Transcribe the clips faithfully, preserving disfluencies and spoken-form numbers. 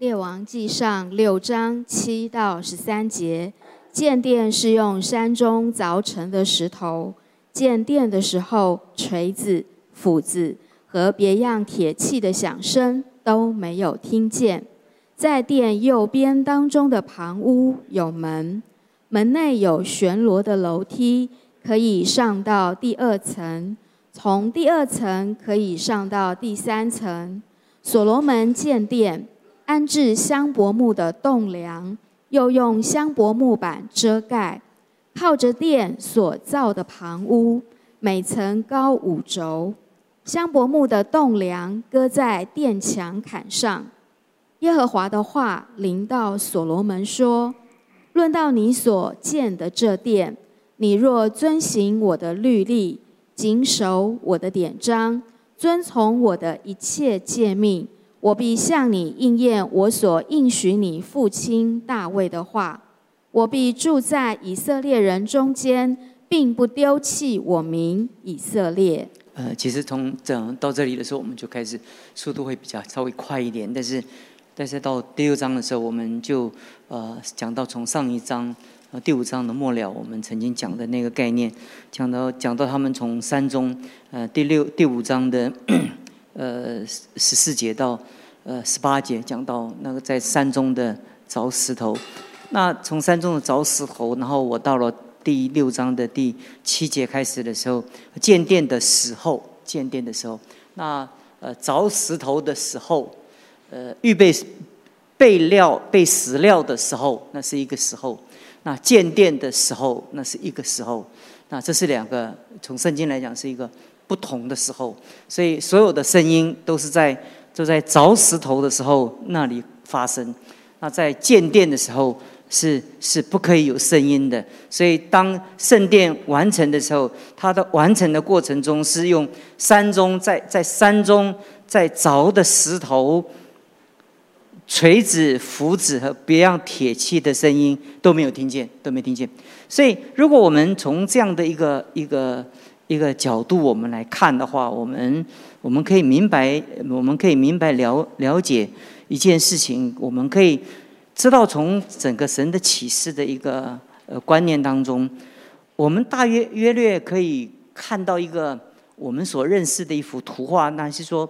列王纪上六章七到十三节，建殿是用山中凿成的石头。建殿的时候，锤子、斧子和别样铁器的响声都没有听见。在殿右边当中的旁屋有门，门内有旋螺的楼梯，可以上到第二层，从第二层可以上到第三层。所罗门建殿，安置香柏木的栋梁，又用香柏木板遮盖。靠着殿所造的旁屋，每层高五肘。香柏木的栋梁搁在殿墙坎上。耶和华的话临到所罗门说：论到你所建的这殿，你若遵行我的律例，谨守我的典章，遵从我的一切诫命，我必向你应验我所应许你父亲大卫的话。我必住在以色列人中间，并不丢弃我名以色列。呃，其实从整到这里的时候，我们就开始速度会比较稍微快一点，但是，但是到第六章的时候，我们就呃讲到从上一章、呃、第五章的末了，我们曾经讲的那个概念，讲到讲到他们从山中呃第六第五章的呃十四节到呃十八节，讲到那个在山中的凿石头。那从山中的凿石头，然后我到了第六章的第七节开始的时候，建殿的时候，建殿的时候，那呃凿石头的时候，呃预备备料备石料的时候，那是一个时候；那建殿的时候，那是一个时候。那这是两个，从圣经来讲是一个不同的时候，所以所有的声音都是在都在凿石头的时候那里发生。那在建殿的时候，是是不可以有声音的，所以当圣殿完成的时候，它的完成的过程中是用山中在在山中在凿的石头、锤子、斧子和别样铁器的声音都没有听见，都没听见。所以，如果我们从这样的一个一个一个角度我们来看的话，我们我们可以明白，我们可以明白了了解一件事情，我们可以知道从整个神的启示的一个呃观念当中，我们大约约略可以看到一个我们所认识的一幅图画，那是说，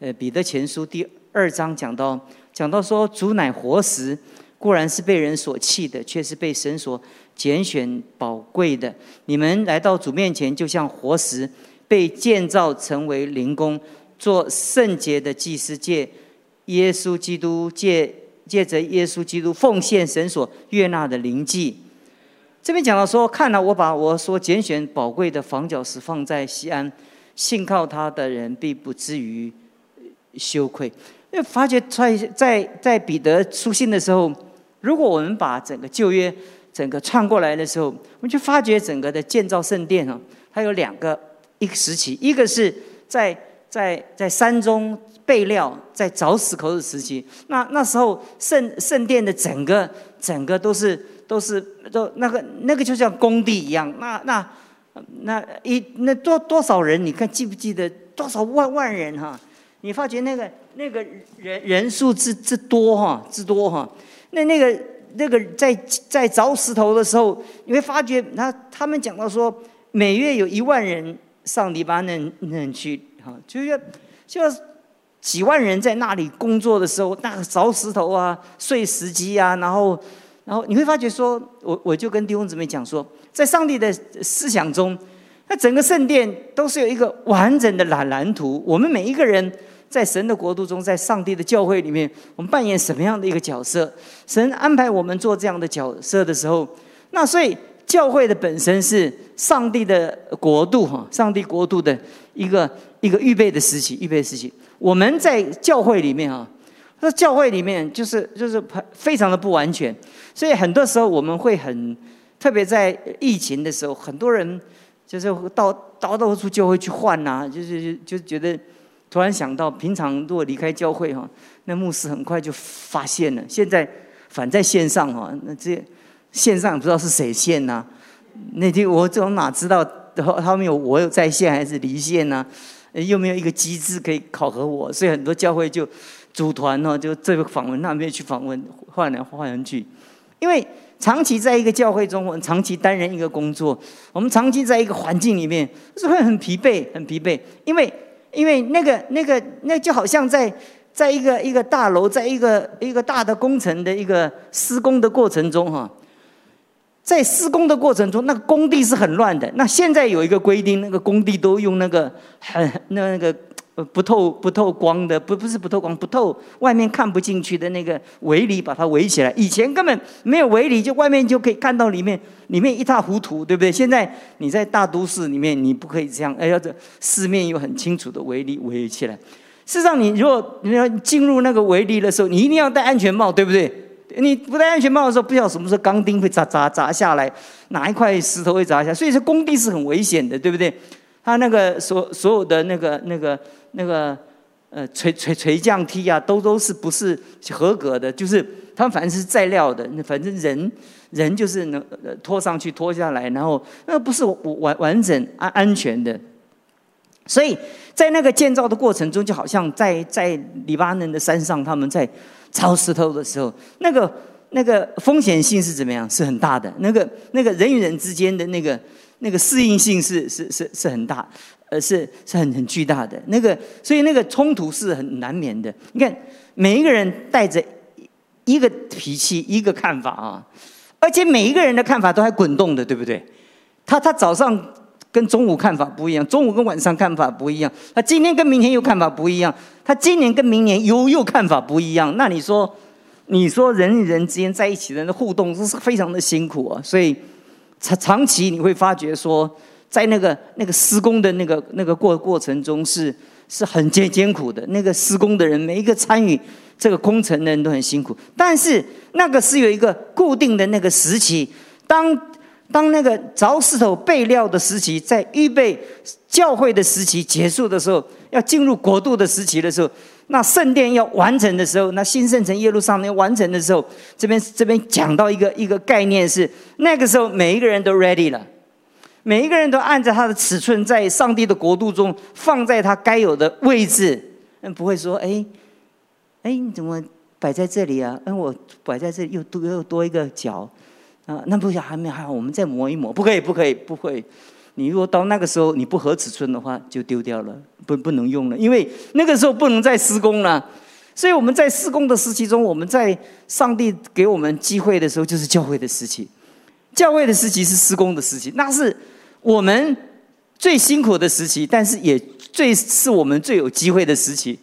呃彼得前书第二章讲到讲到说，主乃活石，固然是被人所弃的，却是被神所拣选宝贵的。你们来到主面前，就像活石，被建造成为灵宫，做圣洁的祭司，借耶稣基督借。借着耶稣基督奉献神所悦纳的灵祭。这边讲到说，看了我把我所拣选宝贵的房角石放在西安，信靠他的人必不至于羞愧。因为发觉在在在彼得书信的时候，如果我们把整个旧约整个串过来的时候，我们就发觉整个的建造圣殿啊，它有两个一个时期，一个是在在在山中。备料在凿石头的时期，那那时候圣圣殿的整个整个都是都是都那个那个就像工地一样，那那那一那多多少人，你看记不记得多少万万人哈、啊？你发觉那个那个人人数之之多哈、啊、之多哈、啊，那那个那个在在凿石头的时候，你会发觉他他们讲到说，每月有一万人上黎巴嫩嫩区哈，就要就要。几万人在那里工作的时候，那个凿石头啊、碎石机啊，然后，然后你会发觉说，我我就跟弟兄姊妹讲说，在上帝的思想中，那整个圣殿都是有一个完整的蓝蓝图。我们每一个人在神的国度中，在上帝的教会里面，我们扮演什么样的一个角色？神安排我们做这样的角色的时候，那所以教会的本身是上帝的国度哈，上帝国度的一个一个预备的时期，预备的时期。我们在教会里面啊，那教会里面就是就是非常的不完全，所以很多时候我们会很，特别在疫情的时候，很多人就是到到到处就会去换呐、啊，就是就觉得突然想到，平常如果离开教会哈、啊，那牧师很快就发现了，现在反在线上哈、啊，那这线上不知道是谁线呐、啊，那天我怎么哪知道他们有我有在线还是离线呢、啊？又没有一个机制可以考核我，所以很多教会就组团哦，就这个访问那边去访问，换来换人去。因为长期在一个教会中，我们长期担任一个工作，我们长期在一个环境里面，是会很疲惫，很疲惫。因为因为那个那个那就好像在在一个一个大楼，在一个一个大的工程的一个施工的过程中哈。 在施工的过程中，那个工地是很乱的。那现在有一个规定，那个工地都用那个很那个不透不透光的，不不是不透光，不透外面看不进去的那个围篱把它围起来。以前根本没有围篱，就外面就可以看到里面，里面一塌糊涂，对不对？现在你在大都市里面，你不可以这样，哎呀，这四面有很清楚的围篱围起来。事实上，你如果你要进入那个围篱的时候，你一定要戴安全帽，对不对？ 你不戴安全帽的时候，不知道什么时候钢钉会砸砸砸下来，哪一块石头会砸下来，所以说工地是很危险的，对不对？他那个所所有的那个那个那个呃垂垂垂降梯啊，都都是不是合格的，就是他们反正是载料的，反正人人就是能拖上去拖下来，然后那不是完完整安安全的。 所以在那个建造的过程中，就好像在在黎巴嫩的山上，他们在凿石头的时候，那个那个风险性是怎么样？是很大的。那个那个人与人之间的那个那个适应性是是是是很大，呃，是是很很巨大的。那个所以那个冲突是很难免的。你看，每一个人带着一个脾气，一个看法啊，而且每一个人的看法都还滚动的，对不对？他他早上。 跟中午看法不一样，中午跟晚上看法不一样。他今天跟明天又看法不一样，他今年跟明年又又看法不一样。那你说，你说人与人之间在一起的那互动，这是非常的辛苦啊。所以长长期你会发觉说，在那个那个施工的那个那个过过程中是是很艰艰苦的。那个施工的人，每一个参与这个工程的人都很辛苦。但是那个是有一个固定的那个时期，当。 当那个凿石头备料的时期，在预备教会的时期结束的时候，要进入国度的时期的时候，那圣殿要完成的时候，那新圣城耶路撒冷要完成的时候，这边这边讲到一个一个概念是，那个时候每一个人都 ready 了，每一个人都按照他的尺寸，在上帝的国度中放在他该有的位置，嗯，不会说，哎，哎，你怎么摆在这里啊？嗯，我摆在这里又多又多一个角。 啊，那不行，还没还好，我们再磨一磨，不可以，不可以，不会。你如果到那个时候你不合尺寸的话，就丢掉了，不不能用了，因为那个时候不能再施工了。所以我们在施工的时期中，我们在上帝给我们机会的时候，就是教会的时期。教会的时期是施工的时期，那是我们最辛苦的时期，但是也最是我们最有机会的时期。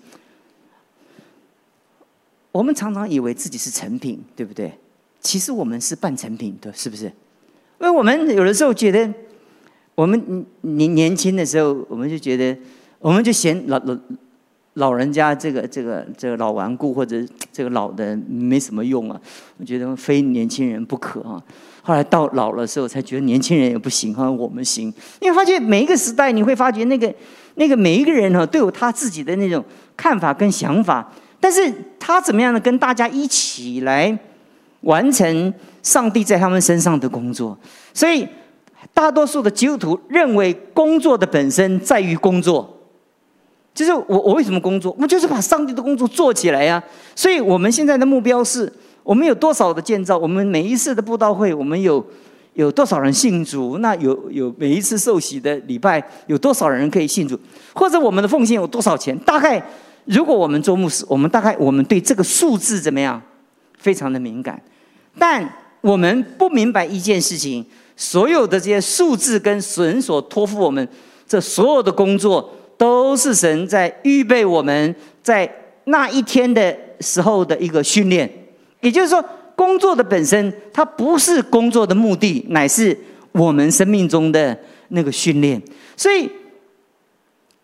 我们常常以为自己是成品，对不对？ 其实我们是半成品的，是不是？因为我们有的时候觉得，我们年年轻的时候，我们就觉得，我们就嫌老老老人家这个这个这个老顽固或者这个老的没什么用啊，我觉得非年轻人不可啊。后来到老了时候，才觉得年轻人也不行，好像我们行。因为发觉每一个时代，你会发觉那个那个每一个人哈、啊，都有他自己的那种看法跟想法，但是他怎么样呢？跟大家一起来。 完成上帝在他们身上的工作，所以大多数的基督徒认为工作的本身在于工作，就是我我为什么工作？我就是把上帝的工作做起来呀、啊。所以我们现在的目标是我们有多少的建造，我们每一次的布道会，我们有有多少人信主？那有有每一次受洗的礼拜有多少人可以信主？或者我们的奉献有多少钱？大概如果我们做牧师，我们大概我们对这个数字怎么样，非常的敏感。 但我们不明白一件事情：所有的这些数字跟神所托付我们这所有的工作，都是神在预备我们在那一天的时候的一个训练。也就是说，工作的本身它不是工作的目的，乃是我们生命中的那个训练。所以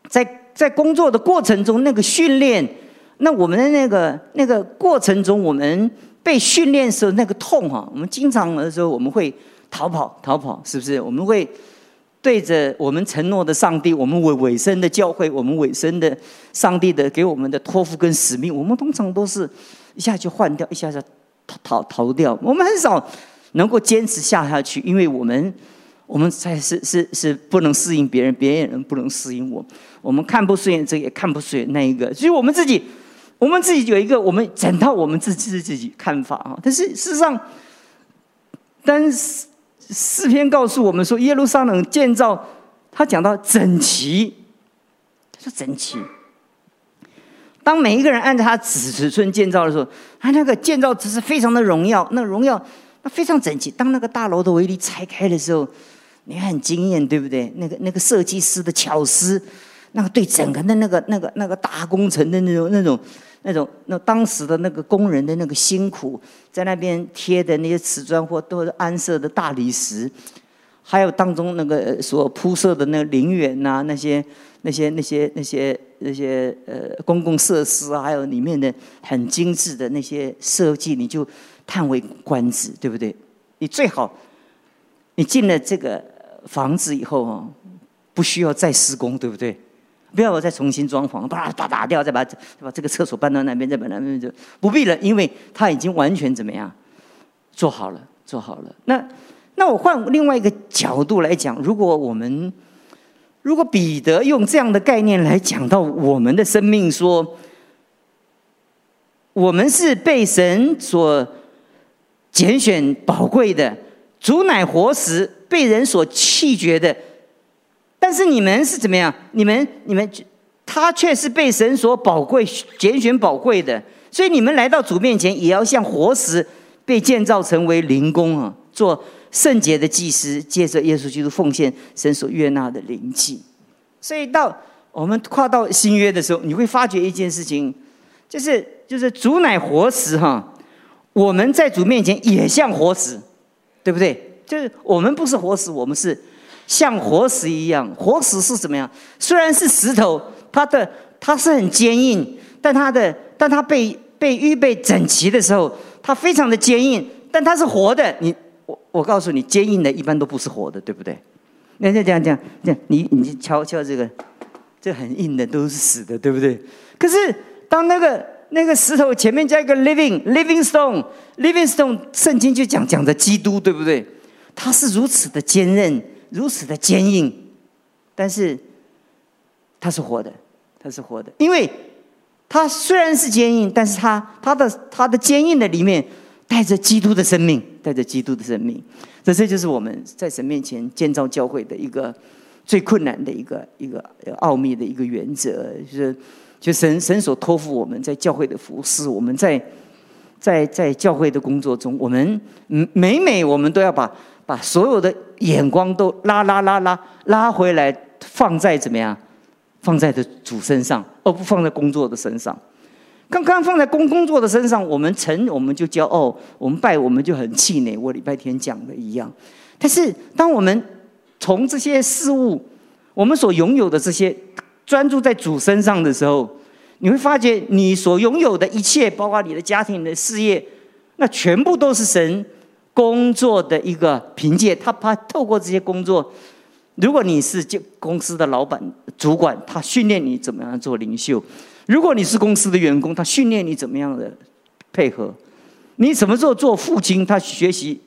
在在工作的过程中，那个训练，那我们的那个那个过程中，我们。 被训练的时候那个痛哈、啊，我们经常的时候我们会逃跑，逃跑是不是？我们会对着我们承诺的上帝，我们委委身的教会，我们委身的上帝的给我们的托付跟使命，我们通常都是一下就换掉，一下就逃逃逃掉。我们很少能够坚持下下去，因为我们我们才是是是不能适应别人，别人不能适应我，我们看不顺眼这个也看不顺眼那一个，所以我们自己。我们自己有一个我们整套我们自己自己看法啊。但是事实上，但是诗篇告诉我们说，耶路撒冷建造，他讲到整齐，他说整齐。当每一个人按照他尺寸建造的时候，他那个建造只是非常的荣耀，那荣耀那非常整齐。当那个大楼的围篱拆开的时候，你很惊艳，对不对？那个那个设计师的巧思，那个对整个的那个那个那个大工程的那种那种那种那当时的那个工人的那个辛苦，在那边贴的那些瓷砖或都是安设的大理石，还有当中那个所铺设的那个陵园呐、啊，那些。那些那些那些那些呃公共设施啊，还有里面的很精致的那些设计，你就叹为观止，对不对？你最好，你进了这个房子以后哦，不需要再施工，对不对？不要再重新装潢，把它打打掉，再把再把这个厕所搬到那边，再把那边就不必了，因为它已经完全怎么样做好了，做好了。那那我换另外一个角度来讲，如果我们如果彼得用这样的概念来讲到我们的生命说，说我们是被神所拣选宝贵的，主乃活石，被人所弃绝的。但是你们是怎么样？你们你们他却是被神所宝贵拣选宝贵的，所以你们来到主面前，也要像活石被建造成为灵宫啊，做圣洁的祭司，借着耶稣基督奉献神所悦纳的灵祭。所以到我们跨到新约的时候，你会发觉一件事情，就是就是主乃活石哈，我们在主面前也像活石，对不对？就是我们不是活石，我们是像活石一样。活石是怎么样？虽然是石头，它的它是很坚硬，但它的但它被被预备整齐的时候，它非常的坚硬，但它是活的。你。我告诉你，坚硬的一般都不是活的，对不对？那这样这样这样，你你敲敲这个，这很硬的都是死的，对不对？可是当那个那个石头前面加一个 living living stone living stone， 圣经就讲讲着基督，对不对？它是如此的坚韧，如此的坚硬，但是它是活的，它是活的，因为它虽然是坚硬，但是它它的它的坚硬的里面。带着基督的生命，带着基督的生命，这这就是我们在神面前建造教会的一个最困难的一个一个奥秘的一个原则，就是就神神所托付我们在教会的服事，我们在在在教会的工作中，我们每每我们都要把把所有的眼光都拉拉拉拉拉回来，放在怎么样？放在的主身上，而不放在工作的身上。刚刚放在工工作的身上，我们成我们就骄傲，我们败我们就很气馁。我礼拜天讲的一样，但是当我们从这些事物，我们所拥有的这些，专注在主身上的时候，你会发觉你所拥有的一切，包括你的家庭、你的事业，那全部都是神工作的一个凭借。他怕透过这些工作，如果你是公司的老板、主管，他训练你怎么样做领袖。如果你是公司的员工，他训练你怎么样的配合；你什么时候做父亲，他学习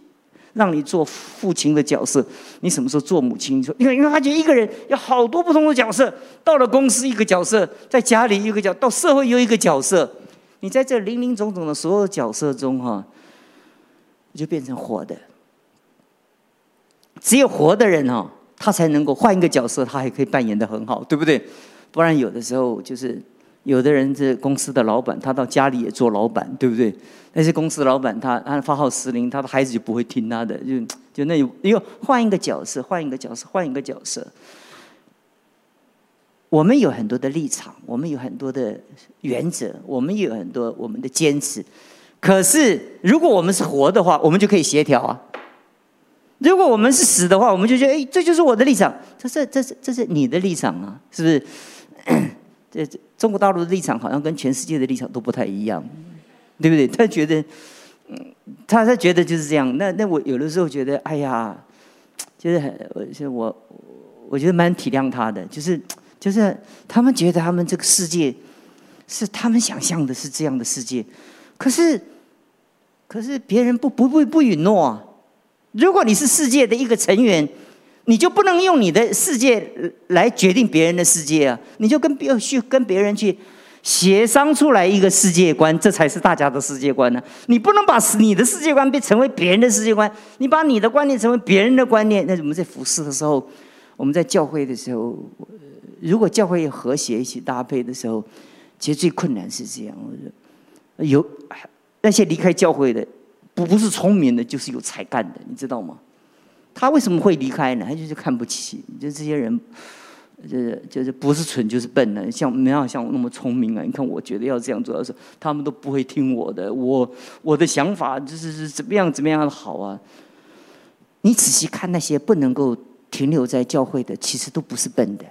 让你做父亲的角色；你什么时候做母亲，因为因为他觉得一个人有好多不同的角色，到了公司一个角色，在家里一个角色，到社会又一个角色。你在这林林总总的所有角色中，哈，你就变成活的。只有活的人哦，他才能够换一个角色，他还可以扮演得很好，对不对？不然有的时候就是。有的人是公司的老板，他到家里也做老板，对不对？但是公司老板他他发号施令，他的孩子就不会听他的，就就那又换一个角色，换一个角色，换一个角色。我们有很多的立场，我们有很多的原则，我们有很多我们的坚持。可是如果我们是活的话，我们就可以协调啊。如果我们是死的话，我们就觉得哎，这就是我的立场，这是这是这是你的立场啊，是不是？这中国大陆的立场好像跟全世界的立场都不太一样，对不对？他觉得，他他觉得就是这样。那那我有的时候觉得，哎呀，就是很，我我觉得蛮体谅他的，就是就是他们觉得他们这个世界是他们想象的是这样的世界，可是可是别人不不不不允诺啊。如果你是世界的一个成员。你就不能用你的世界来决定别人的世界啊！你就跟别去跟别人去协商出来一个世界观，这才是大家的世界观呢、啊。你不能把你的世界观变成为别人的世界观，你把你的观念成为别人的观念。那我们在服侍的时候，我们在教会的时候，如果教会和谐一起搭配的时候，其实最困难是这样。我觉得有那些离开教会的，不不是聪明的，就是有才干的，你知道吗？他为什么会离开呢？他就是看不起，就这些人。就是就是不是蠢就是笨呢，像没有像我那么聪明啊！你看，我觉得要这样做的时候，他们都不会听我的，我我的想法就是怎么样怎么样的好啊！你仔细看那些不能够停留在教会的，其实都不是笨的，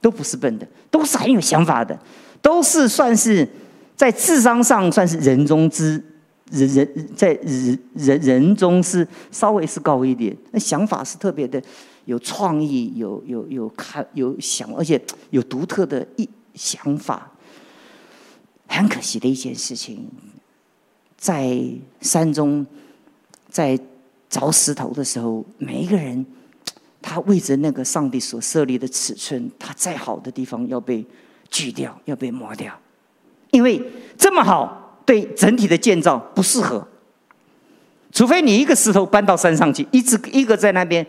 都不是笨的，都是很有想法的，都是算是在智商上算是人中之人人在人人人中是稍微是高一点，那想法是特别的。有创意，有有有看，有想，而且有独特的一想法。很可惜的一件事情，在山中，在凿石头的时候，每一个人，他为着那个上帝所设立的尺寸，他再好的地方要被锯掉，要被磨掉，因为这么好，对整体的建造不适合。除非你一个石头搬到山上去，一直一个在那边。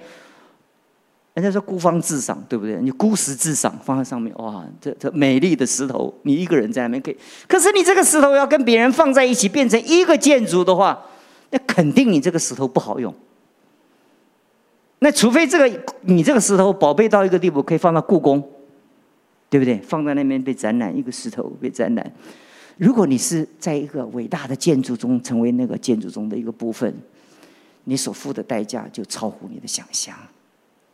人家说孤芳自赏，对不对？你孤石自赏放在上面，哇，这这美丽的石头，你一个人在那边可以。可是你这个石头要跟别人放在一起，变成一个建筑的话，那肯定你这个石头不好用。那除非这个你这个石头宝贝到一个地步，可以放到故宫，对不对？放在那边被展览，一个石头被展览。如果你是在一个伟大的建筑中成为那个建筑中的一个部分，你所付的代价就超乎你的想象。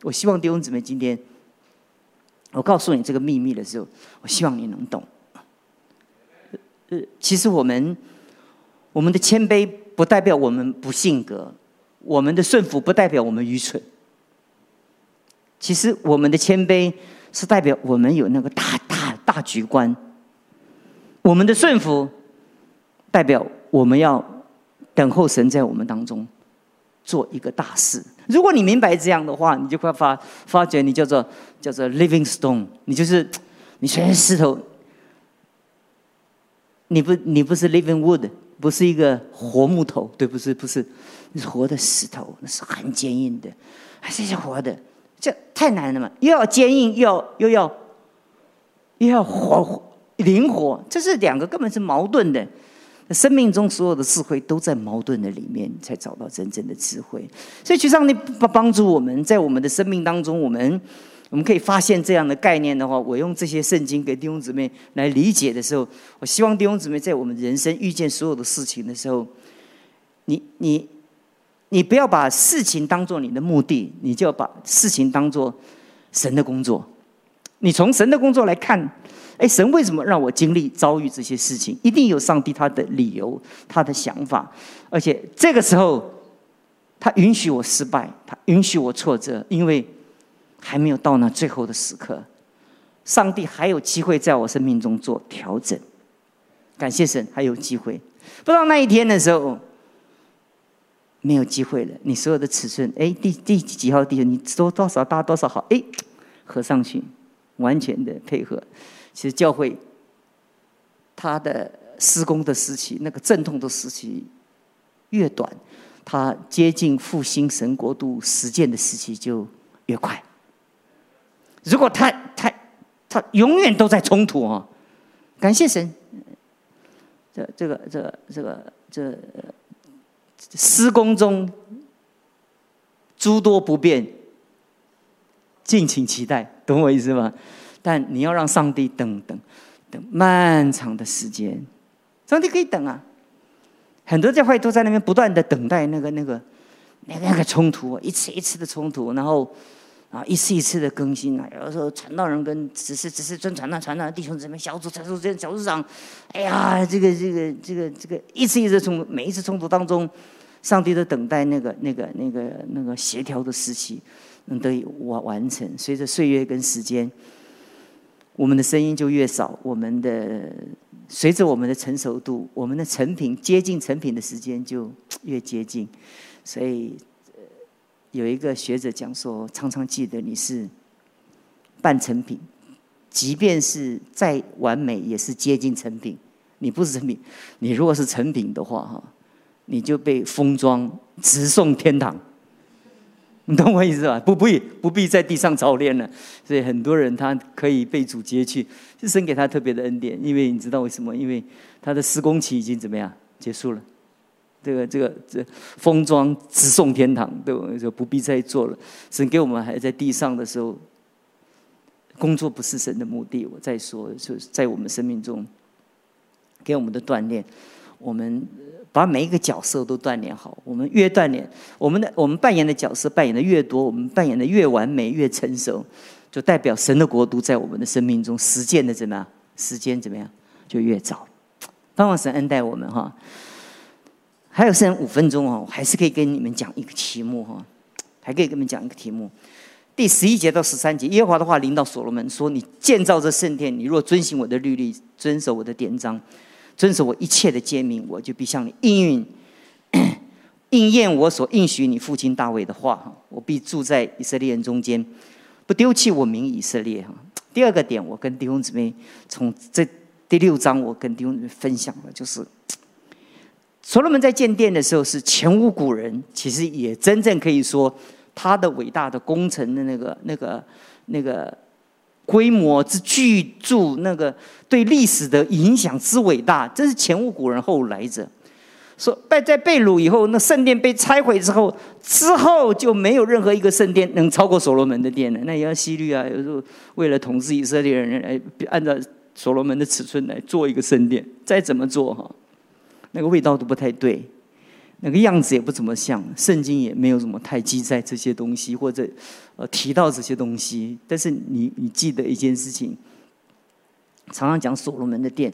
我希望弟兄姊妹今天，我告诉你这个秘密的时候，我希望你能懂。呃，其实我们我们的谦卑不代表我们不性格，我们的顺服不代表我们愚蠢。其实我们的谦卑是代表我们有那个大大大局观，我们的顺服代表我们要等候神在我们当中做一个大事。如果你明白这样的话，你就会发发觉你叫做叫做 living stone， 你就是你虽然石头，你不你不是 living wood， 不是一个活木头，对，不是不是，你是活的石头，那是很坚硬的，还是活的，这太难了嘛！又要坚硬，又要又要又要活灵活，这是两个根本是矛盾的。生命中所有的智慧都在矛盾的里面，才找到真正的智慧。所以，求上帝帮助我们，在我们的生命当中，我们我们可以发现这样的概念的话，我用这些圣经给弟兄姊妹来理解的时候，我希望弟兄姊妹在我们人生遇见所有的事情的时候，你你你不要把事情当作你的目的，你就要把事情当作神的工作。你从神的工作来看。哎，神为什么让我经历遭遇这些事情？一定有上帝他的理由，他的想法，而且这个时候，他允许我失败，他允许我挫折，因为还没有到那最后的时刻，上帝还有机会在我生命中做调整。感谢神，还有机会。不到那一天的时候，没有机会了。你所有的尺寸，哎，第第几号弟兄，你多多少大多少好，哎，合上去，完全的配合。其实教会，它的施工的时期，那个阵痛的时期越短，它接近复兴神国度实践的时期就越快。如果它它它永远都在冲突啊、哦！感谢神，这这个这个这个这施工中诸多不便，敬请期待，懂我意思吗？但你要让上帝等等等漫长的时间，上帝可以等啊。很多教会都在那边不断的等待那个那个那个那个冲突，一次一次的冲突，然后啊一次一次的更新啊。有的时候传道人跟只是只是真传道传道弟兄姊妹小组小组之间小组长，哎呀，这个这个这个这个一次一次冲突，每一次冲突当中，上帝都等待那个那个那个那个协调的时期能得以完完成。随着岁月跟时间。我们的声音就越少，我们的随着我们的成熟度，我们的成品接近成品的时间就越接近。所以有一个学者讲说，常常记得你是半成品，即便是再完美，也是接近成品。你不是成品，你如果是成品的话，哈，你就被封装，直送天堂。你懂我意思吧？不必不必在地上操练了。所以很多人他可以被主接去，是神给他特别的恩典。因为你知道为什么？因为他的施工期已经怎么样结束了。这个这个这封装直送天堂，对吧？就不必再做了。神给我们还在地上的时候，工作不是神的目的。我再说，就在我们生命中给我们的锻炼，我们把每一个角色都锻炼好。我们越锻炼，我们的我们扮演的角色扮演的越多，我们扮演的越完美越成熟，就代表神的国度在我们的生命中实践的怎么样？时间怎么样？就越早。盼望神恩待我们哈。还有剩五分钟哦，还是可以跟你们讲一个题目哈，还可以跟你们讲一个题目。第十一节到十三节，耶和华的话临到所罗门说：“你建造这圣殿，你若遵行我的律例，遵守我的典章，遵守我一切的诫命，我就必向你应允应验我所应许你父亲大卫的话。我必住在以色列人中间，不丢弃我名以色列。”第二个点，我跟弟兄姊妹从这第六章，我跟弟兄姊妹分享了，就是。所罗门在建殿的时候是前无古人，其实也真正可以说他的伟大的工程的那个那个那个规模之巨著，那个对历史的影响之伟大，真是前无古人后来者。说在被掳以后，那圣殿被拆毁之后，之后就没有任何一个圣殿能超过所罗门的殿了。那也要希律啊，有时候为了统治以色列人，来按照所罗门的尺寸来做一个圣殿，再怎么做哈。那个味道都不太对，那个样子也不怎么像，圣经也没有什么太记载这些东西，或者呃提到这些东西。但是你你记得一件事情，常常讲所罗门的殿，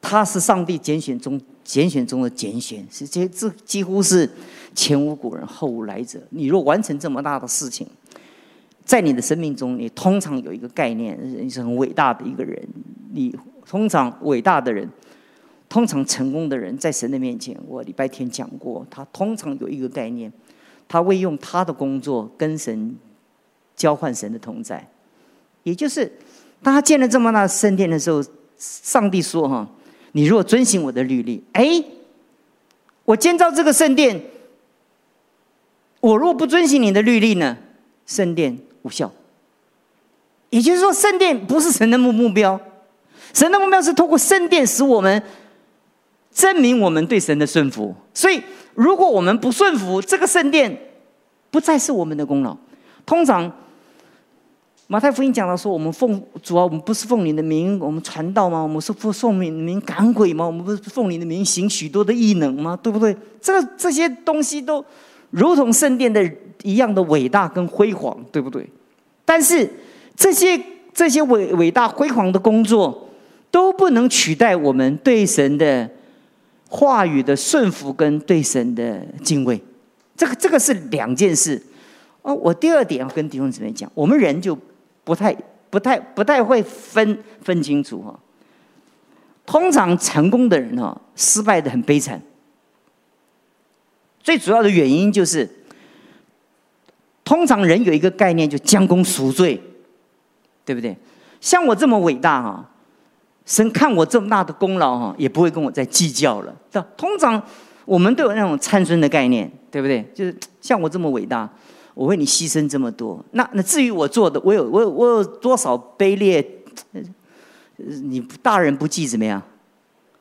他是上帝拣选中拣选中的拣选，是这这几乎是前无古人后无来者。你若完成这么大的事情，在你的生命中，你通常有一个概念，你是很伟大的一个人。你通常伟大的人。通常成功的人在神的面前，我礼拜天讲过，他通常有一个概念，他会用他的工作跟神交换神的同在。也就是当他建了这么大圣殿的时候，上帝说哈，你如果遵行我的律例，哎，我建造这个圣殿，我如果不遵行你的律例呢，圣殿无效。也就是说，圣殿不是神的目标，神的目标是透过圣殿使我们证明我们对神的顺服。所以如果我们不顺服，这个圣殿不再是我们的功劳。通常马太福音讲到说，我们奉主啊，我们不是奉你的名我们传道吗？我们是奉你的名赶鬼吗？我们不是奉你的名行许多的异能吗？对不对？这个这些东西都如同圣殿的一样的伟大跟辉煌，对不对？但是这些这些伟伟大辉煌的工作都不能取代我们对神的话语的顺服跟对神的敬畏，这个这个是两件事。哦，我第二点要跟弟兄姊妹讲，我们人就不太不太不太会分分清楚哈。通常成功的人哈，失败的很悲惨。最主要的原因就是，通常人有一个概念，就将功赎罪，对不对？像我这么伟大哈。神看我这么大的功劳，也不会跟我再计较了。通常我们都有那种参孙的概念，对不对？就是像我这么伟大，我为你牺牲这么多。那那至于我做的，我有我有我有多少卑劣，你大人不计怎么样，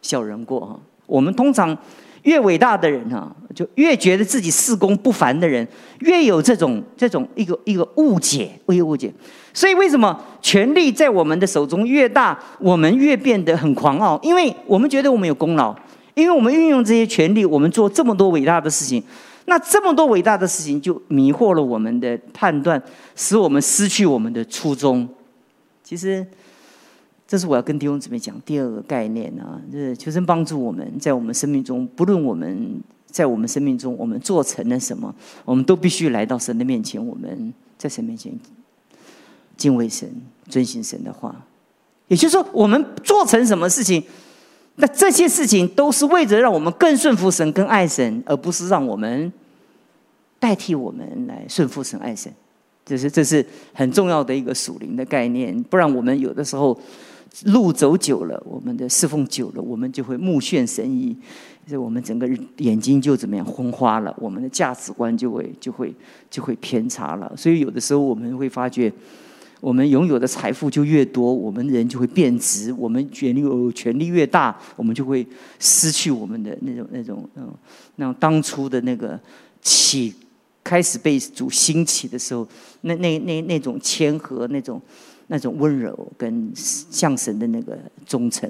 小人过。我们通常越伟大的人哈，就越觉得自己事功不凡的人，越有这种这种一个一个误解，一个误解。所以为什么权力在我们的手中越大，我们越变得很狂傲？因为我们觉得我们有功劳，因为我们运用这些权力，我们做这么多伟大的事情。那这么多伟大的事情就迷惑了我们的判断，使我们失去我们的初衷。其实这是我要跟弟兄姊妹讲第二个概念啊，就是求神帮助我们，在我们生命中，不论我们在我们生命中我们做成了什么，我们都必须来到神的面前，我们在神面前敬畏神，遵行神的话。也就是说，我们做成什么事情，那这些事情都是为着让我们更顺服神、更爱神，而不是让我们代替我们来顺服神、爱神。就是这是很重要的一个属灵的概念。不然我们有的时候路走久了，我们的侍奉久了，我们就会目眩神移，所以我们整个眼睛就怎么样昏花了，我们的价值观就会就会就会偏差了。所以有的时候我们会发觉，我们拥有的财富就越多，我们人就会变质；我们权力权力越大，我们就会失去我们的那种那种嗯，那种当初的那个起开始被主兴起的时候，那那那那种谦和，那种那种温柔跟向神的那个忠诚。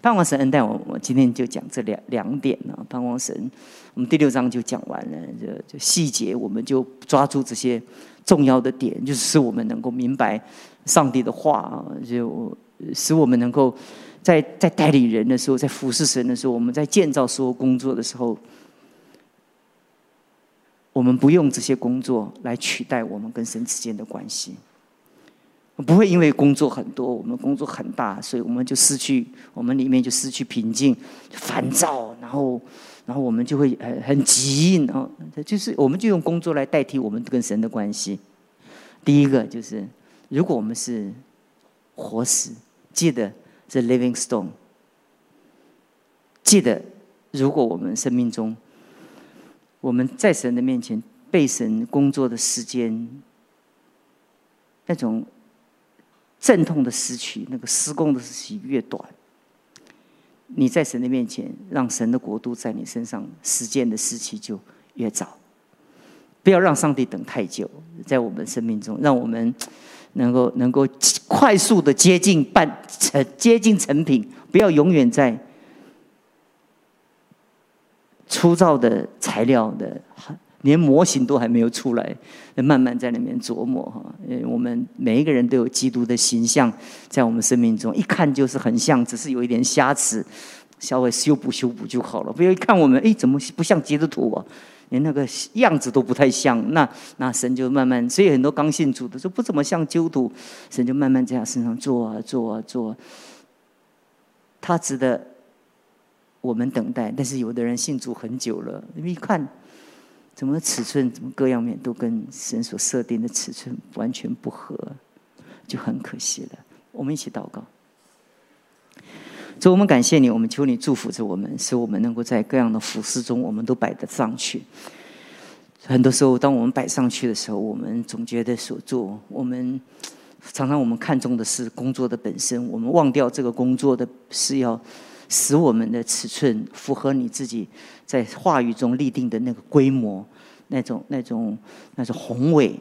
盼望神恩待我，我今天就讲这两两点啊。盼望神，我们第六章就讲完了，就就细节我们就抓住这些重要的点，就是使我们能够明白上帝的话，就使我们能够在在代理人的时候，在服侍神的时候，我们在建造所有工作的时候，我们不用这些工作来取代我们跟神之间的关系。不会因为工作很多，我们工作很大，所以我们就失去，我们里面就失去平静、烦躁，然后，然后我们就会很很急，然后就是我们就用工作来代替我们跟神的关系。第一个就是，如果我们是活石，记得是 living stone， 记得如果我们生命中，我们在神的面前被神工作的时间，那种阵痛的时期，那个施工的时期越短，你在神的面前让神的国度在你身上实践的时期就越早。不要让上帝等太久在我们生命中，让我们能够能够快速的接近半成接近成品，不要永远在粗糙的材料的，连模型都还没有出来，慢慢在里面琢磨。我们每一个人都有基督的形象在我们生命中，一看就是很像，只是有一点瑕疵，稍微修补修补就好了。不要一看我们，哎，怎么不像基督徒啊？连那个样子都不太像。那那神就慢慢，所以很多刚信主的说不怎么像基督徒，神就慢慢在他身上做啊做啊做啊。他值得我们等待，但是有的人信主很久了，因为一看，怎么尺寸，怎么各样面都跟神所设定的尺寸完全不合，就很可惜了。我们一起祷告。主，我们感谢你，我们求你祝福着我们，使我们能够在各样的服事中，我们都摆得上去。很多时候，当我们摆上去的时候，我们总觉得所做，我们常常我们看重的是工作的本身，我们忘掉这个工作的是要使我们的尺寸符合你自己在话语中立定的那个规模，那种那种那种宏伟，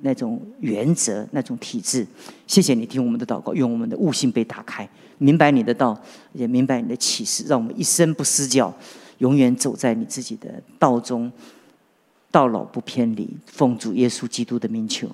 那种原则，那种体制。谢谢你听我们的祷告，用我们的悟性被打开，明白你的道，也明白你的启示，让我们一生不失脚，永远走在你自己的道中，到老不偏离。奉主耶稣基督的名求。